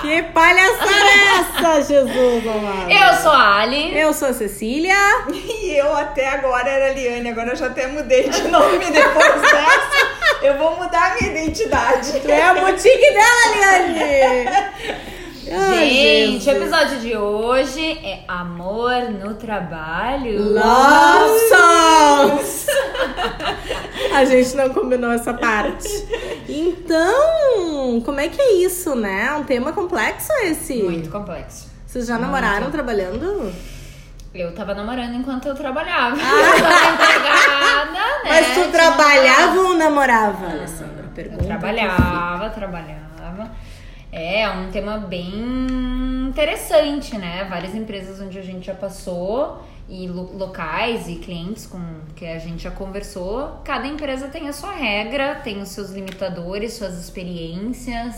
Que palhaçada é essa, Jesus amado? Eu sou a Ali. Eu sou a Cecília. E eu até agora era a Liane, agora eu já até mudei de nome depois dessa. Eu vou mudar a minha identidade. Tu é a boutique dela, Liane. Ai, gente, o episódio de hoje é amor no trabalho. Love songs! A gente não combinou essa parte. Então, como é que é isso, né? Um tema complexo esse? Muito complexo. Vocês já namoraram trabalhando? Eu tava namorando enquanto eu trabalhava. Eu tava empregada, né? Mas tu trabalhava ou namorava, Alessandra? Pergunta. Eu trabalhava. É um tema bem interessante, né? Várias empresas onde a gente já passou e locais e clientes com que a gente já conversou. Cada empresa tem a sua regra, tem os seus limitadores, suas experiências.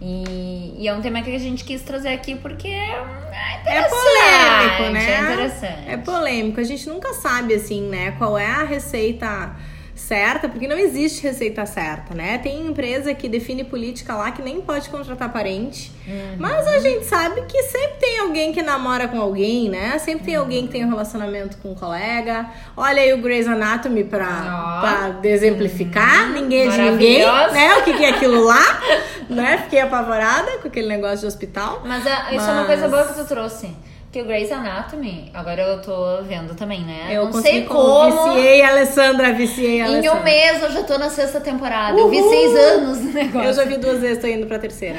E é um tema que a gente quis trazer aqui porque é polêmico, né? É interessante. É polêmico. A gente nunca sabe, assim, né? Qual é a receita certa, porque não existe receita certa, né? Tem empresa que define política lá que nem pode contratar parente. Uhum. Mas a gente sabe que sempre tem alguém que namora com alguém, né? Sempre tem alguém que tem um relacionamento com um colega. Olha aí o Grey's Anatomy pra exemplificar. Ninguém é de ninguém, né? O que é aquilo lá? Né? Fiquei apavorada com aquele negócio de hospital. Mas isso é uma coisa boa que tu trouxe. Que o Grey's Anatomy, agora eu tô vendo também, né? Eu não sei como. Viciei a Alessandra. Em um mês eu já tô na sexta temporada. Uhul! Eu vi 6 anos no negócio. Eu já vi 2 vezes, tô indo pra terceira.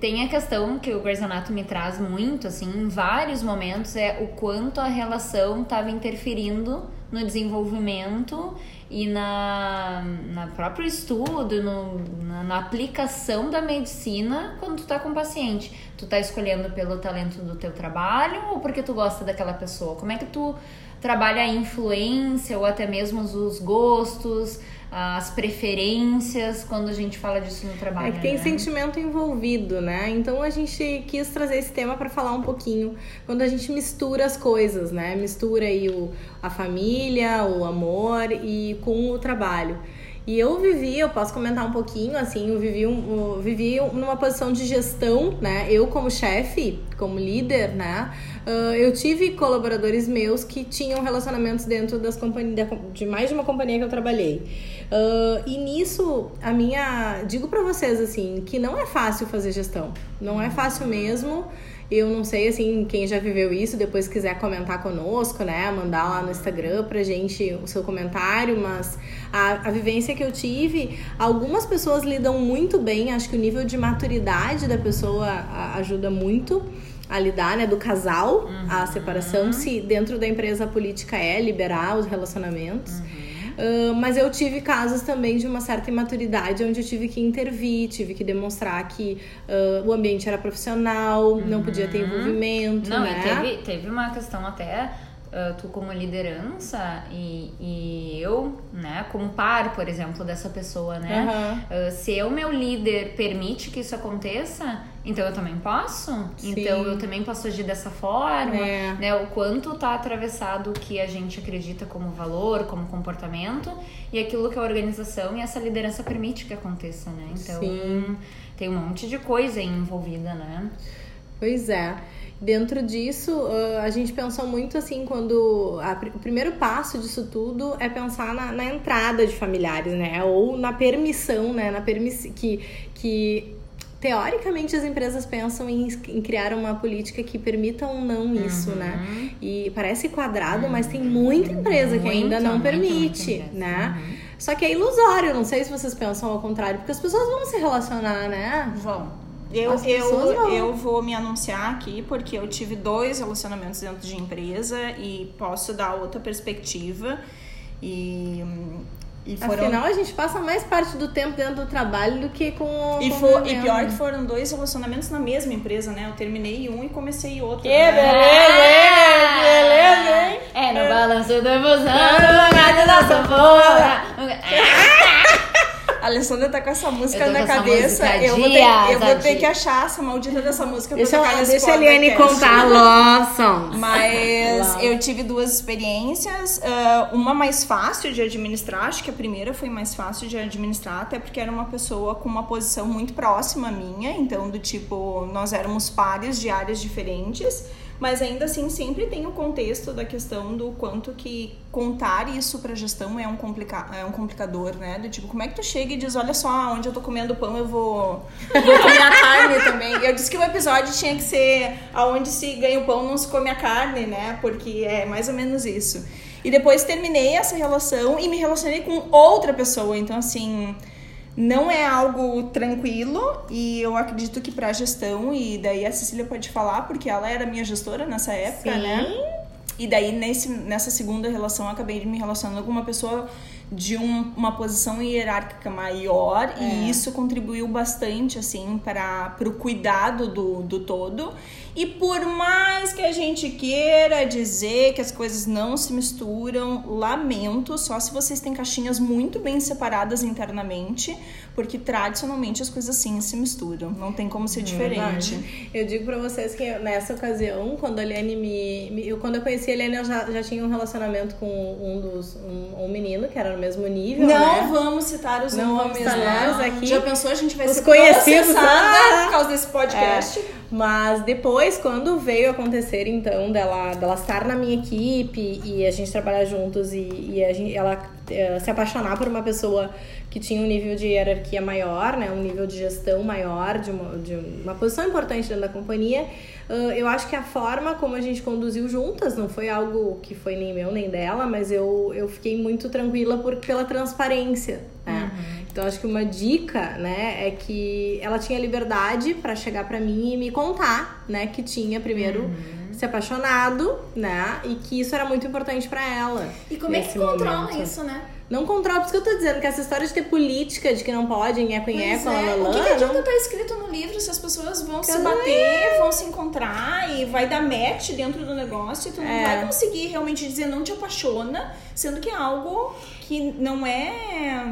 Tem a questão que o Grey's Anatomy traz muito, assim, em vários momentos, é o quanto a relação tava interferindo no desenvolvimento e na próprio estudo, na aplicação da medicina quando tu tá com o paciente. Tu tá escolhendo pelo talento do teu trabalho ou porque tu gosta daquela pessoa? Como é que tu trabalha a influência ou até mesmo os gostos, as preferências, quando a gente fala disso no trabalho. É que tem, né? Sentimento envolvido, né? Então a gente quis trazer esse tema para falar um pouquinho quando a gente mistura as coisas, né? Mistura aí a família, o amor e com o trabalho. E eu posso comentar um pouquinho, assim, eu vivi numa posição de gestão, né? Eu como chefe, como líder, né? Eu tive colaboradores meus que tinham relacionamentos dentro das companhias, de mais de uma companhia que eu trabalhei. E nisso, digo pra vocês, assim, que não é fácil fazer gestão. Não é fácil mesmo. Eu não sei, assim, quem já viveu isso, depois quiser comentar conosco, né? Mandar lá no Instagram pra gente o seu comentário, mas a vivência que eu tive, algumas pessoas lidam muito bem, acho que o nível de maturidade da pessoa ajuda muito a lidar, né? Do casal, a separação, se dentro da empresa a política é liberar os relacionamentos. Mas eu tive casos também de uma certa imaturidade, onde eu tive que intervir, tive que demonstrar que o ambiente era profissional, não podia ter envolvimento, não, né? E teve uma questão até, tu como liderança e eu, né, como par, por exemplo, dessa pessoa, né? Se o meu líder permite que isso aconteça, então eu também posso? Sim. Então eu também posso agir dessa forma, né? O quanto tá atravessado o que a gente acredita como valor, como comportamento e aquilo que a organização e essa liderança permite que aconteça, né? Então tem um monte de coisa aí envolvida, né? Pois é. Dentro disso, a gente pensou muito, assim, quando o primeiro passo disso tudo é pensar na entrada de familiares, né? Ou na permissão, né? Que teoricamente as empresas pensam em criar uma política que permita ou não isso, né? E parece quadrado, mas tem muita empresa que ainda não permite, né? Só que é ilusório, não sei se vocês pensam ao contrário, porque as pessoas vão se relacionar, né? Vão. Eu vou me anunciar aqui porque eu tive 2 relacionamentos dentro de empresa e posso dar outra perspectiva e foram... Afinal, a gente passa mais parte do tempo dentro do trabalho do que e pior que foram 2 relacionamentos na mesma empresa, né? Eu terminei um e comecei outro. Que beleza, hein? No balanço do emoção, no lugar da nossa porra. A Alessandra tá com essa música na cabeça. Eu vou ter que achar essa maldita dessa música pra tocar nesse podcast. Deixa a Eliane contar, Lawson. Mas eu tive duas experiências. Uma mais fácil de administrar. Acho que a primeira foi mais fácil de administrar, até porque era uma pessoa com uma posição muito próxima à minha. Então, do tipo, nós éramos pares de áreas diferentes. Mas ainda assim, sempre tem o contexto da questão do quanto que contar isso pra gestão é um complicador, né? Do tipo, como é que tu chega e diz, olha só, onde eu tô comendo pão, eu vou comer a carne também. Eu disse que o episódio tinha que ser aonde se ganha o pão, não se come a carne, né? Porque é mais ou menos isso. E depois terminei essa relação e me relacionei com outra pessoa. Então, assim, não é algo tranquilo, e eu acredito que para a gestão, e daí a Cecília pode falar, porque ela era minha gestora nessa época, sim, né? E daí nessa segunda relação eu acabei me relacionando com uma pessoa de uma posição hierárquica maior, e isso contribuiu bastante, assim, para o cuidado do todo. E por mais que a gente queira dizer que as coisas não se misturam, lamento, só se vocês têm caixinhas muito bem separadas internamente, porque tradicionalmente as coisas sim se misturam, não tem como ser diferente. Verdade. Eu digo pra vocês que nessa ocasião, quando a Eliane quando eu conheci a Eliane, eu já tinha um relacionamento com um menino que era no mesmo nível, não, né? Vamos citar os nomes, né? Aqui. Já pensou, a gente vai ser processada por causa desse podcast? Mas depois, quando veio acontecer, então, dela estar na minha equipe e a gente trabalhar juntos ela se apaixonar por uma pessoa que tinha um nível de hierarquia maior, né, um nível de gestão maior, de uma posição importante dentro da companhia, eu acho que a forma como a gente conduziu juntas não foi algo que foi nem meu nem dela, mas eu fiquei muito tranquila pela transparência, né? Uhum. Então, acho que uma dica, né, é que ela tinha liberdade para chegar para mim e me contar, né, que tinha primeiro se apaixonado, né, e que isso era muito importante para ela. E como é que controla isso, né? Não controla, por isso que eu tô dizendo, que essa história de ter política, de que não pode, O que adianta estar escrito no livro se as pessoas vão se bater, vão se encontrar e vai dar match dentro do negócio, e tu não vai conseguir realmente dizer não te apaixona, sendo que é algo que não é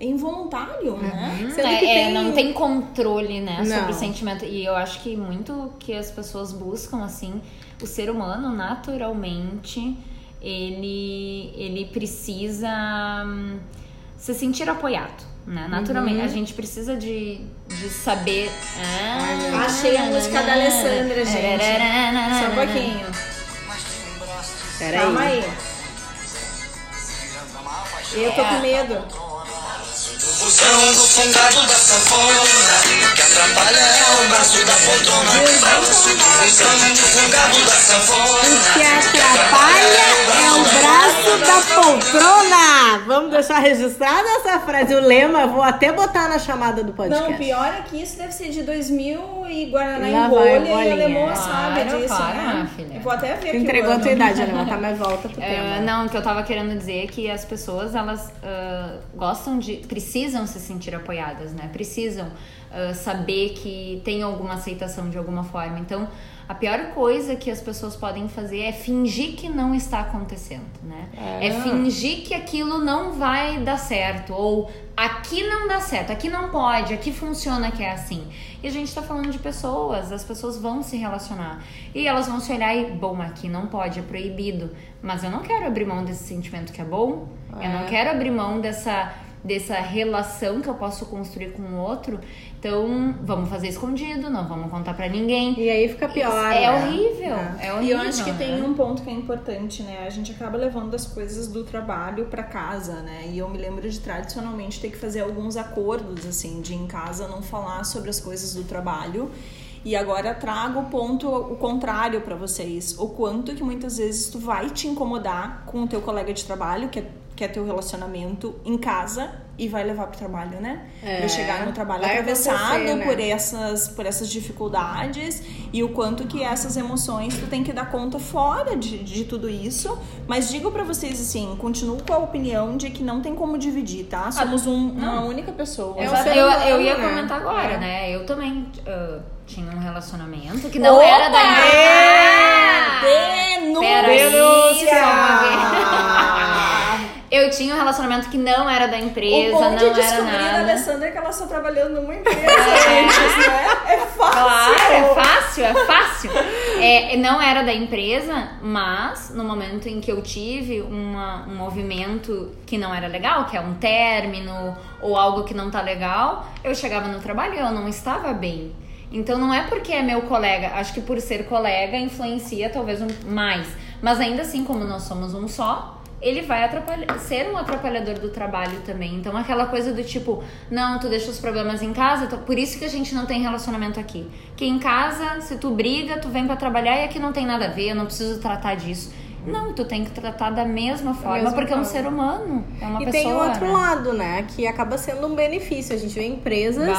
involuntário, né? Não tem controle, né, sobre o sentimento. E eu acho que muito que as pessoas buscam, assim, o ser humano, naturalmente, ele precisa se sentir apoiado, né? Naturalmente. A gente precisa de saber... achei a música da Alessandra, gente. Só um pouquinho. Calma aí. Eu tô com medo. Fusão no fungado da sanfona, que atrapalha é o braço da poltrona. Fusão no fungado da sanfona, que atrapalha é o braço da poltrona. Vamos deixar registrada essa frase, o lema, vou até botar na chamada do podcast. Não, pior é que isso deve ser de 2000 e Guaraná em bolha, e alemão sabe disso, né? Eu vou até ver. Tu entregou a tua idade, alemão, tá? Mas volta pro tema. Não, o que eu tava querendo dizer é que as pessoas, elas gostam de... Precisam se sentir apoiadas, né? Precisam saber que tem alguma aceitação de alguma forma. Então, a pior coisa que as pessoas podem fazer é fingir que não está acontecendo, né? É fingir que aquilo não vai dar certo, ou aqui não dá certo, aqui não pode, aqui funciona que é assim. E a gente tá falando de pessoas, as pessoas vão se relacionar. E elas vão se olhar e, bom, aqui não pode, é proibido. Mas eu não quero abrir mão desse sentimento que é bom, eu não quero abrir mão dessa relação que eu posso construir com o outro, então vamos fazer escondido, não vamos contar pra ninguém. E aí fica pior, né? É horrível. E eu acho que tem um ponto que é importante, né? A gente acaba levando as coisas do trabalho pra casa, né? E eu me lembro de tradicionalmente ter que fazer alguns acordos, assim, de em casa não falar sobre as coisas do trabalho. E agora trago o contrário pra vocês. O quanto que muitas vezes tu vai te incomodar com o teu colega de trabalho, que é teu relacionamento em casa, e vai levar pro trabalho, né? Vai chegar no trabalho atravessado, né, por essas dificuldades, e o quanto que essas emoções tu tem que dar conta fora de tudo isso. Mas digo pra vocês, assim, continuo com a opinião de que não tem como dividir, tá? Somos uma única pessoa. Eu ia comentar agora, né? Eu também tinha um relacionamento que não era da minha... Denúncia! Eu tinha um relacionamento que não era da empresa, não era nada. O bom de descobrir da Alessandra é que ela só trabalhando numa empresa, gente, né? É fácil. Claro, é fácil. Não era da empresa, mas no momento em que eu tive um movimento que não era legal, que é um término ou algo que não tá legal, eu chegava no trabalho e eu não estava bem. Então não é porque é meu colega, acho que por ser colega influencia talvez mais. Mas ainda assim, como nós somos um só, ele vai ser um atrapalhador do trabalho também. Então aquela coisa do tipo, não, tu deixa os problemas em casa, por isso que a gente não tem relacionamento aqui. Que em casa, se tu briga, tu vem pra trabalhar e aqui não tem nada a ver, eu não preciso tratar disso. Não, tu tem que tratar da mesma forma, porque é um ser humano, é uma pessoa. E tem o outro lado, né, que acaba sendo um benefício. A gente vê empresas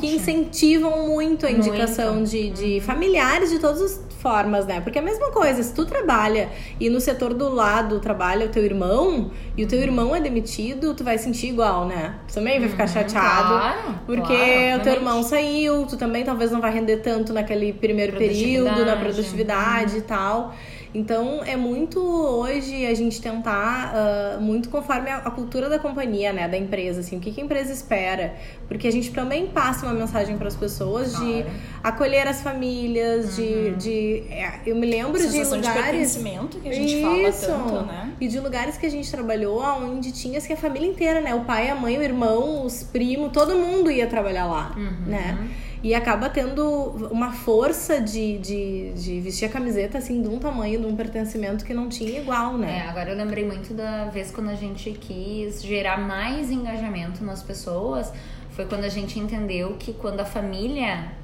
que incentivam muito a indicação de familiares de todas as formas, né? Porque é a mesma coisa, se tu trabalha e no setor do lado trabalha o teu irmão, e o teu irmão é demitido, tu vai sentir igual, né? Tu também vai ficar chateado, claro, porque o teu irmão saiu, tu também talvez não vai render tanto naquele primeiro período, na produtividade e tal. Então, é muito hoje a gente tentar, muito conforme a cultura da companhia, né, da empresa, assim, o que a empresa espera. Porque a gente também passa uma mensagem para as pessoas de acolher as famílias, eu me lembro de lugares... sensação de pertencimento que a gente fala tanto, né? E de lugares que a gente trabalhou, onde tinha assim, a família inteira, né? O pai, a mãe, o irmão, os primos, todo mundo ia trabalhar lá, né? E acaba tendo uma força de vestir a camiseta, assim, de um tamanho, de um pertencimento que não tinha igual, né? Agora eu lembrei muito da vez quando a gente quis gerar mais engajamento nas pessoas. Foi quando a gente entendeu que quando a família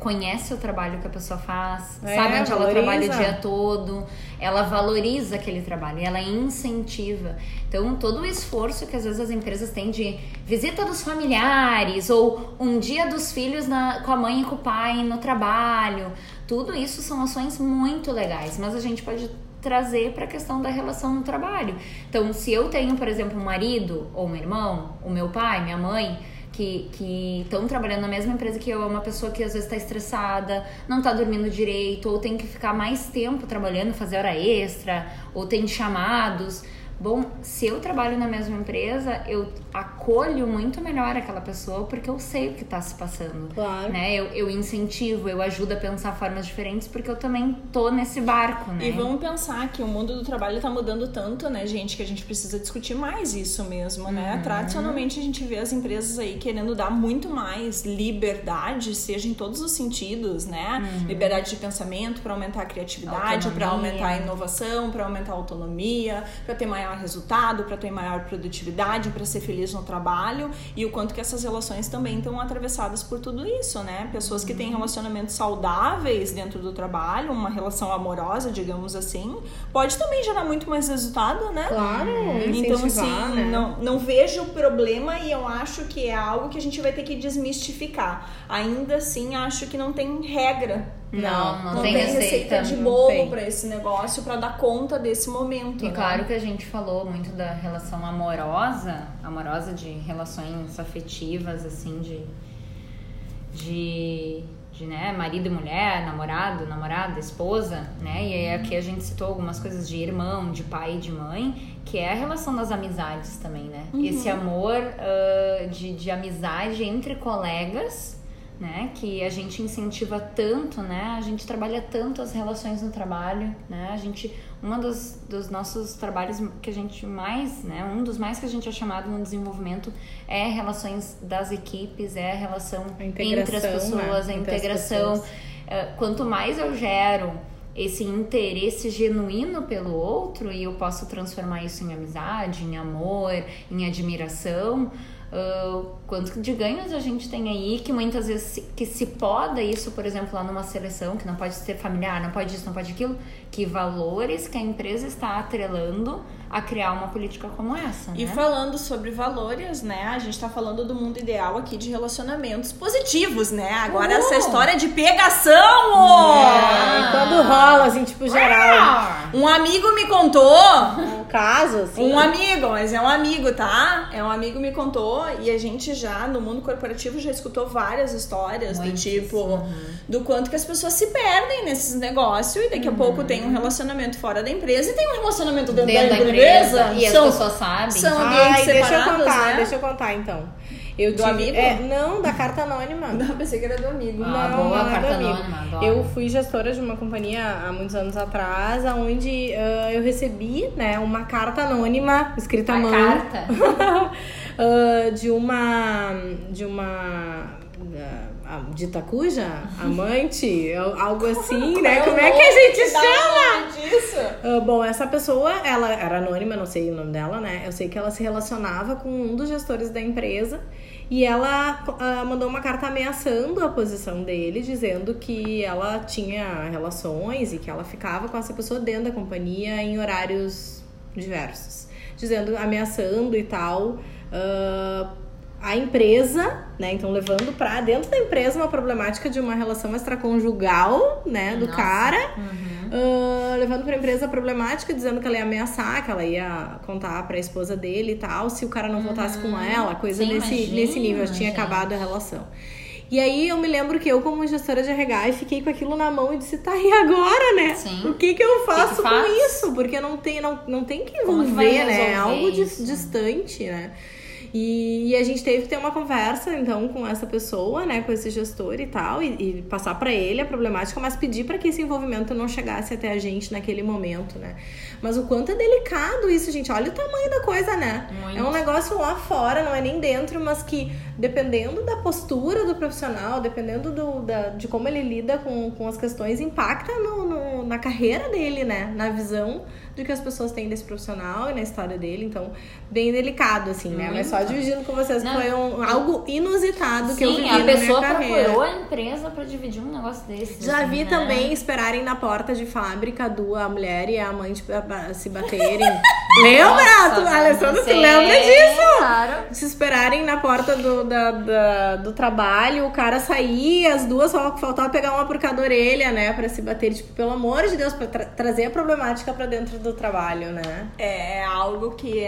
conhece o trabalho que a pessoa faz, sabe onde ela trabalha o dia todo, ela valoriza aquele trabalho, ela incentiva. Então, todo o esforço que às vezes as empresas têm de visita dos familiares ou um dia dos filhos com a mãe e com o pai no trabalho, tudo isso são ações muito legais, mas a gente pode trazer para a questão da relação no trabalho. Então, se eu tenho, por exemplo, um marido ou um irmão, o meu pai, minha mãe, que estão trabalhando na mesma empresa que eu, é uma pessoa que às vezes está estressada, não está dormindo direito, ou tem que ficar mais tempo trabalhando, fazer hora extra, ou tem chamados. Bom, se eu trabalho na mesma empresa, eu acolho muito melhor aquela pessoa, porque eu sei o que está se passando. Claro. Né? Eu incentivo, eu ajudo a pensar formas diferentes, porque eu também tô nesse barco, né? E vamos pensar que o mundo do trabalho tá mudando tanto, né, gente, que a gente precisa discutir mais isso mesmo, né? Tradicionalmente, a gente vê as empresas aí querendo dar muito mais liberdade, seja em todos os sentidos, né? Liberdade de pensamento para aumentar a criatividade, para aumentar a inovação, para aumentar a autonomia, para ter maior resultado, para ter maior produtividade, para ser feliz no trabalho, e o quanto que essas relações também estão atravessadas por tudo isso, né? Pessoas que têm relacionamentos saudáveis dentro do trabalho, uma relação amorosa, digamos assim, pode também gerar muito mais resultado, né? Claro, então assim, né? não vejo o problema, e eu acho que é algo que a gente vai ter que desmistificar. Ainda assim, acho que não tem regra. Não tem receita de bolo pra esse negócio, pra dar conta desse momento. E né? Claro que a gente falou muito da relação amorosa de relações afetivas, assim, de né, marido e mulher, namorado, namorada, esposa, né? E aí aqui a gente citou algumas coisas de irmão, de pai e de mãe, que é a relação das amizades também, né? Esse amor de amizade entre colegas, né, que a gente incentiva tanto, né, a gente trabalha tanto as relações no trabalho, né, a gente, um dos nossos trabalhos que a gente mais, né, um dos mais que a gente é chamado no desenvolvimento é relações das equipes, é a relação entre as pessoas, né? A integração. Quanto mais eu gero esse interesse genuíno pelo outro e eu posso transformar isso em amizade, em amor, em admiração, quanto de ganhos a gente tem aí, que muitas vezes se poda isso, por exemplo, lá numa seleção, que não pode ser familiar, não pode isso, não pode aquilo, que valores que a empresa está atrelando a criar uma política como essa, né? E falando sobre valores, né, a gente tá falando do mundo ideal aqui de relacionamentos positivos, né? Agora essa história de pegação, quando rola, assim, tipo, geral. Um amigo me contou caso, assim? Um amigo, mas é um amigo, tá? É um amigo me contou, e a gente já, no mundo corporativo, já escutou várias histórias do tipo, do quanto que as pessoas se perdem nesses negócios, e daqui a pouco tem um relacionamento fora da empresa, e tem um relacionamento dentro da empresa. E as pessoas sabem. São ambientes separados, deixa eu contar, então. Do amigo? Não, da carta anônima. Não, pensei que era do amigo. Boa, carta anônima. Eu fui gestora de uma companhia há muitos anos atrás, onde eu recebi, né, uma carta anônima escrita à mão. De Itacuja? Amante? Algo assim, né? Como é que a gente chama disso? Bom, essa pessoa, ela era anônima, não sei o nome dela, né? Eu sei que ela se relacionava com um dos gestores da empresa e ela mandou uma carta ameaçando a posição dele, dizendo que ela tinha relações e que ela ficava com essa pessoa dentro da companhia em horários diversos. Ameaçando e tal... a empresa, né, então levando pra dentro da empresa uma problemática de uma relação extraconjugal, né, do cara, levando pra empresa a problemática, dizendo que ela ia ameaçar, que ela ia contar pra esposa dele e tal, se o cara não voltasse com ela, coisa nesse nível, tinha acabado a relação. E aí eu me lembro que eu, como gestora de RH, fiquei com aquilo na mão e disse, tá, e agora, né? Sim. O que que eu faço com isso? Porque não tem que envolver, né? É algo distante, né? E a gente teve que ter uma conversa, então, com essa pessoa, né, com esse gestor e tal, e passar pra ele a problemática, mas pedir pra que esse envolvimento não chegasse até a gente naquele momento, né. Mas o quanto é delicado isso, gente, olha o tamanho da coisa, né. Muito. É um negócio lá fora, não é nem dentro, mas que, dependendo da postura do profissional, dependendo de como ele lida com as questões, impacta na carreira dele, né, na visão do que as pessoas têm desse profissional e na história dele, então, bem delicado, assim, né, mas só dividindo com vocês, não, foi algo inusitado que eu vivi na minha carreira. Sim, a pessoa procurou a empresa pra dividir um negócio desse. Já assim, vi, né? Também esperarem na porta de fábrica a mulher e a amante se baterem. Lembra? Alessandra, você lembra disso? Claro. Se esperarem na porta do trabalho, o cara sair, as duas só faltava pegar uma por cada orelha, né, pra se bater, tipo, pelo amor de Deus, pra trazer a problemática pra dentro do trabalho, né? É algo que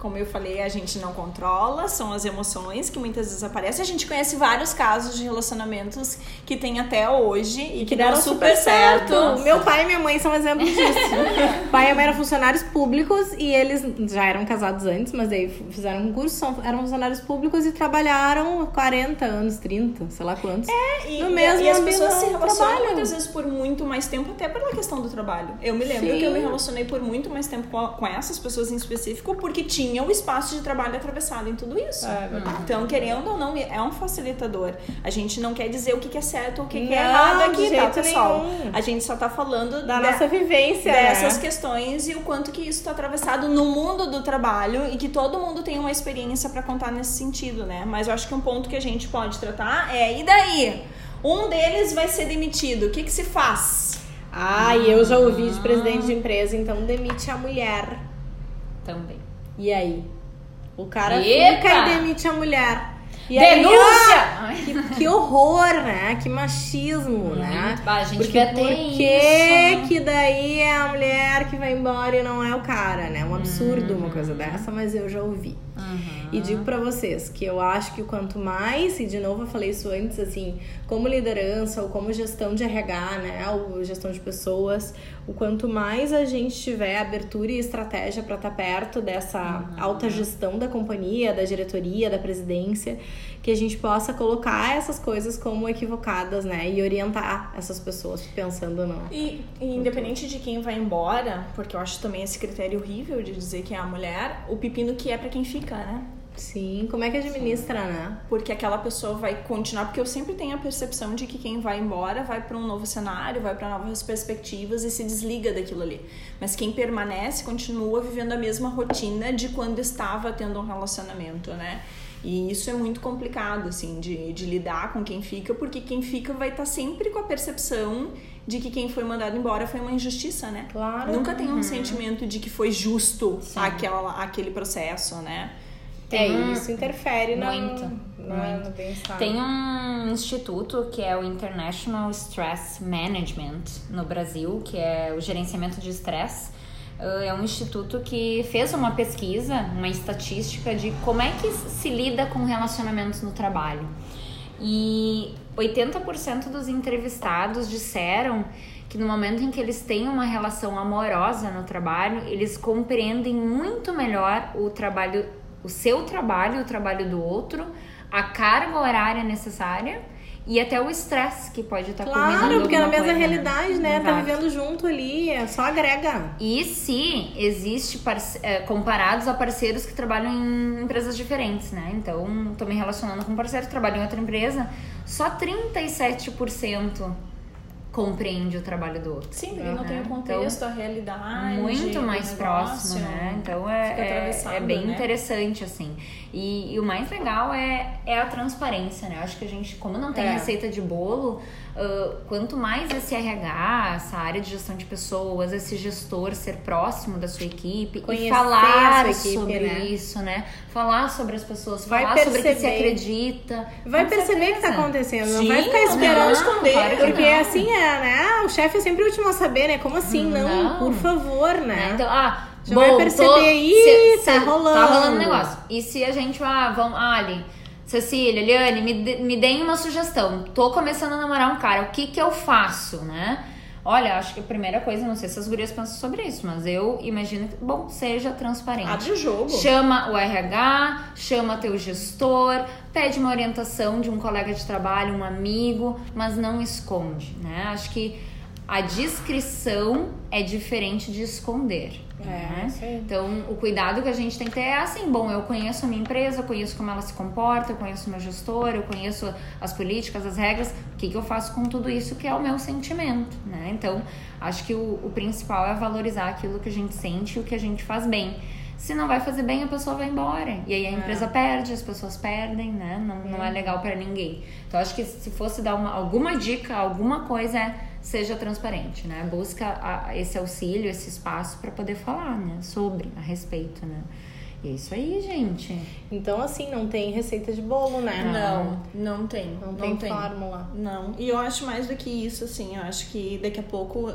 como eu falei, a gente não controla, são as emoções que muitas vezes aparecem. A gente conhece vários casos de relacionamentos que tem até hoje e que deram super certo. Nossa. Meu pai e minha mãe são exemplos disso. Pai e mãe eram funcionários públicos e eles já eram casados antes, mas aí fizeram um curso, eram funcionários públicos e trabalharam 40 anos, 30, sei lá quantos. No mesmo e as pessoas se relacionam muitas vezes por muito mais tempo, até pela questão do trabalho. Eu me lembro que eu me relacionei por muito mais tempo com essas pessoas em específico porque tinha o espaço de trabalho atravessado em tudo isso. Então, querendo ou não, é um facilitador. A gente não quer dizer o que é certo ou o que é errado aqui, tá, pessoal? Nenhum. A gente só tá falando da nossa vivência. Dessas questões e o quanto que isso tá atravessado no mundo do trabalho e que todo mundo tem uma experiência pra contar nesse sentido, né? Mas eu acho que um ponto que a gente pode tratar é, e daí? Um deles vai ser demitido. O que se faz? E eu já ouvi de presidente de empresa, então demite a mulher. Também. E aí? O cara fica e demite a mulher. E denúncia! Aí, que horror, né? Que machismo, né? A gente porque que daí é a mulher que vai embora e não é o cara, né? Um absurdo uma coisa dessa, mas eu já ouvi. E digo pra vocês que eu acho que quanto mais, e de novo eu falei isso antes, assim, como liderança ou como gestão de RH, né, ou gestão de pessoas, o quanto mais a gente tiver abertura e estratégia pra estar perto dessa alta gestão da companhia, da diretoria, da presidência, que a gente possa colocar essas coisas como equivocadas, né, e orientar essas pessoas pensando não. E independente de quem vai embora, porque eu acho também esse critério horrível de dizer que é a mulher, o pepino que é pra quem fica, né? Sim, como é que administra, né? Porque aquela pessoa vai continuar, porque eu sempre tenho a percepção de que quem vai embora vai para um novo cenário, vai para novas perspectivas e se desliga daquilo ali. Mas quem permanece continua vivendo a mesma rotina de quando estava tendo um relacionamento, né? E isso é muito complicado, assim, de lidar com quem fica, porque quem fica vai estar sempre com a percepção de que quem foi mandado embora foi uma injustiça, né? Claro. Nunca tem um sentimento de que foi justo aquele processo, né? Isso interfere muito. Tem um instituto que é o International Stress Management no Brasil, que é o gerenciamento de estresse, É um instituto que fez uma pesquisa, uma estatística de como é que se lida com relacionamentos no trabalho. E 80% dos entrevistados disseram que no momento em que eles têm uma relação amorosa no trabalho, eles compreendem muito melhor o trabalho, o seu trabalho, o trabalho do outro, a carga horária necessária e até o estresse que pode estar combinando. Claro, porque é a mesma realidade, né? Tá vivendo junto ali, só agrega. E se existe comparados a parceiros que trabalham em empresas diferentes, né? Então, tô me relacionando com um parceiro que trabalha em outra empresa, só 37% compreende o trabalho do outro. Sim, porque não tem o contexto, então, a realidade. Muito mais próximo, né? Então é bem, né, interessante, assim. E o mais legal é a transparência, né? Eu acho que a gente, como não tem receita de bolo, quanto mais esse RH, essa área de gestão de pessoas, esse gestor ser próximo da sua equipe, conhecer e falar sobre, né, isso, né? Falar sobre as pessoas, falar sobre o que se acredita. Vai perceber o que tá acontecendo, não vai ficar esperando esconder, claro, porque assim é. Né? O chefe é sempre o último a saber, né? Como assim? Não, por favor, né? Então, já vai perceber aí, tá rolando. Tá rolando um negócio. E se a gente, vamos, Ali, Cecília, Eliane, me deem uma sugestão. Tô começando a namorar um cara, o que que eu faço, né? Olha, acho que a primeira coisa, não sei se as gurias pensam sobre isso, mas eu imagino que, bom, seja transparente. Abre o jogo. Chama o RH, chama teu gestor, pede uma orientação de um colega de trabalho, um amigo, mas não esconde, né? Acho que a discrição é diferente de esconder. Né? Então, o cuidado que a gente tem que ter é assim, bom, eu conheço a minha empresa, eu conheço como ela se comporta, eu conheço o meu gestor, eu conheço as políticas, as regras, o que que eu faço com tudo isso que é o meu sentimento, né? Então, acho que o principal é valorizar aquilo que a gente sente e o que a gente faz bem. Se não vai fazer bem, a pessoa vai embora. E aí a empresa perde, as pessoas perdem, né? Não é legal pra ninguém. Então, acho que se fosse dar alguma dica, alguma coisa, seja transparente, né? Busca esse auxílio, esse espaço pra poder falar, né? A respeito, né? E é isso aí, gente. Então, assim, não tem receita de bolo, né? Não tem. Não tem fórmula. Não. E eu acho mais do que isso, assim, eu acho que daqui a pouco,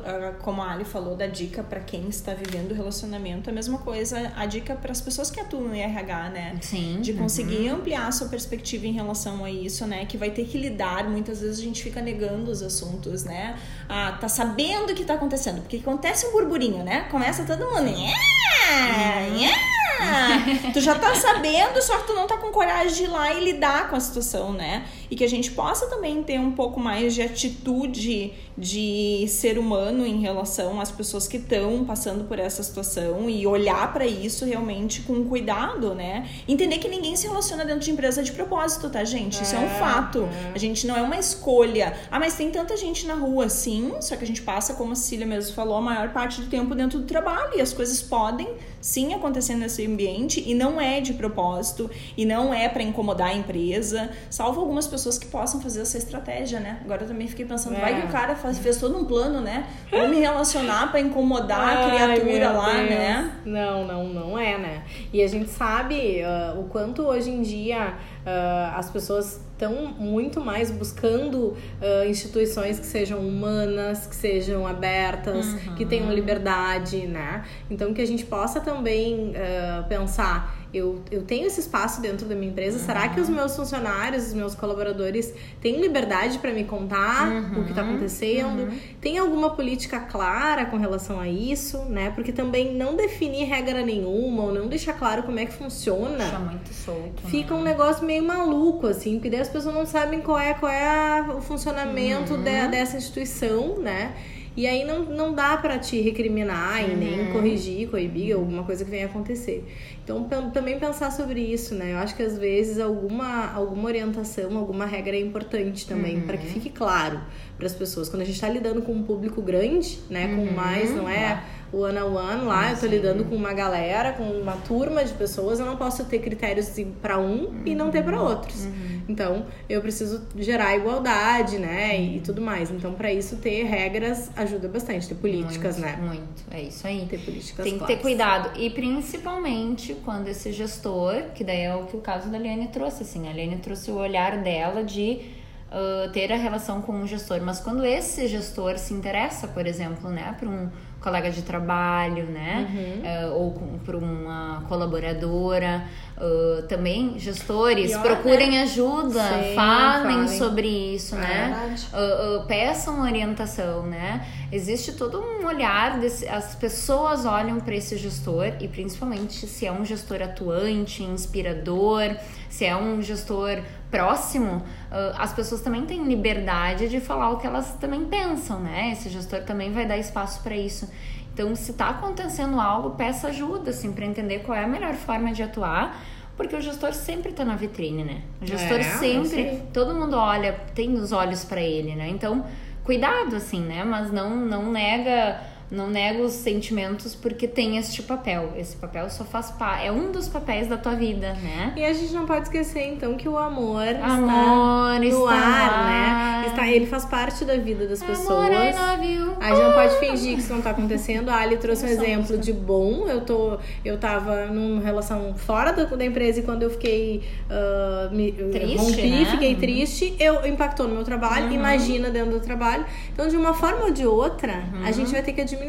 como a Ali falou, da dica pra quem está vivendo relacionamento, a mesma coisa, a dica pras pessoas que atuam em RH, né? Sim. De conseguir ampliar a sua perspectiva em relação a isso, né? Que vai ter que lidar, muitas vezes a gente fica negando os assuntos, né? Tá sabendo o que tá acontecendo, porque acontece um burburinho, né? Começa todo mundo, tu já tá sabendo, só que tu não tá com coragem de ir lá e lidar com a situação, né? E que a gente possa também ter um pouco mais de atitude de ser humano em relação às pessoas que estão passando por essa situação e olhar pra isso realmente com cuidado, né? Entender que ninguém se relaciona dentro de empresa de propósito, tá, gente? Isso é um fato. A gente não é uma escolha. Mas tem tanta gente na rua, sim, só que a gente passa, como a Cecília mesmo falou, a maior parte do tempo dentro do trabalho e as coisas podem, sim, acontecer nesse ambiente e não é de propósito e não é pra incomodar a empresa, salvo algumas pessoas que possam fazer essa estratégia, né? Agora eu também fiquei pensando, vai que o cara fez todo um plano, né? Vou me relacionar pra incomodar a criatura lá, Deus, né? Não é, né? E a gente sabe o quanto hoje em dia as pessoas estão muito mais buscando instituições que sejam humanas, que sejam abertas, que tenham liberdade, né? Então que a gente possa também pensar, eu tenho esse espaço dentro da minha empresa, será que os meus funcionários, os meus colaboradores têm liberdade para me contar o que está acontecendo? Tem alguma política clara com relação a isso, né? Porque também não definir regra nenhuma, ou não deixar claro como é que funciona, deixa muito solto, fica um negócio meio maluco, assim, porque daí as pessoas não sabem qual é o funcionamento dessa instituição, né? E aí não dá pra te recriminar e nem corrigir, coibir alguma coisa que venha acontecer. Então, também pensar sobre isso, né? Eu acho que às vezes alguma orientação, alguma regra é importante também, pra que fique claro pras pessoas. Quando a gente tá lidando com um público grande, né? Com mais, não é o one-on-one lá, eu tô lidando com uma galera, com uma turma de pessoas, eu não posso ter critérios pra um e não ter pra outros. Então, eu preciso gerar igualdade, né? E tudo mais. Então, pra isso, ter regras ajuda bastante, ter políticas, muito, né? Muito, é isso aí. Ter políticas tem que ter cuidado. E principalmente quando esse gestor, que daí é o que o caso da Liane trouxe, assim, a Liane trouxe o olhar dela de ter a relação com um gestor, mas quando esse gestor se interessa, por exemplo, né, por um colega de trabalho, né? Uhum. Ou para uma colaboradora. Também, gestores, pior, procurem, né? ajuda, sim, falem sobre isso, né? Peçam orientação, né? Existe todo um olhar, as pessoas olham para esse gestor, e principalmente se é um gestor atuante, inspirador, se é um gestor próximo, as pessoas também têm liberdade de falar o que elas também pensam, né? Esse gestor também vai dar espaço para isso. Então, se está acontecendo algo, peça ajuda, assim, para entender qual é a melhor forma de atuar, porque o gestor sempre está na vitrine, né? O gestor sempre, todo mundo olha, tem os olhos para ele, né? Então, cuidado, assim, né? Mas não nega os sentimentos, porque tem este papel. Esse papel só faz parte, é um dos papéis da tua vida, né? E a gente não pode esquecer, então, que o amor está no ar, né? Ele faz parte da vida das pessoas. A gente não pode fingir que isso não tá acontecendo. A Ali trouxe um exemplo de bom. Eu tava numa relação fora da empresa, e quando eu fiquei triste, né? Fiquei triste, impactou no meu trabalho. Uhum. Imagina dentro do trabalho. Então, de uma forma ou de outra, a gente vai ter que administrar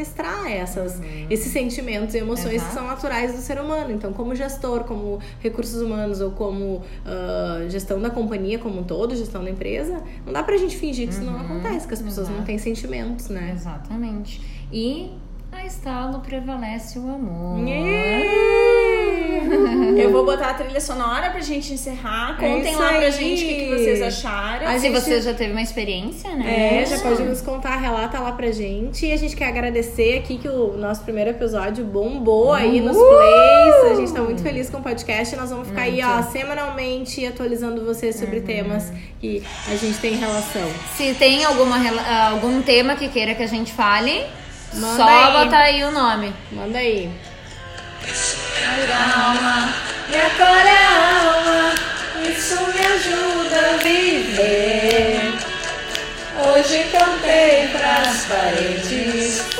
esses sentimentos e emoções que são naturais do ser humano. Então, como gestor, como recursos humanos, ou como gestão da companhia como um todo, gestão da empresa, não dá pra gente fingir que isso não acontece, que as pessoas não têm sentimentos, né? Exatamente. E a estalo prevalece o amor. Eu vou botar a trilha sonora pra gente encerrar. Contem lá pra gente o que vocês acharam. Se você já teve uma experiência, né? Já pode nos contar, relata lá pra gente. E a gente quer agradecer aqui que o nosso primeiro episódio bombou aí nos plays. A gente tá muito feliz com o podcast. Nós vamos ficar semanalmente atualizando vocês sobre temas que a gente tem em relação. Se tem algum tema que queira que a gente fale, manda botar aí o nome. Manda aí. Minha cor é alma, isso me ajuda a viver. Hoje cantei pras paredes.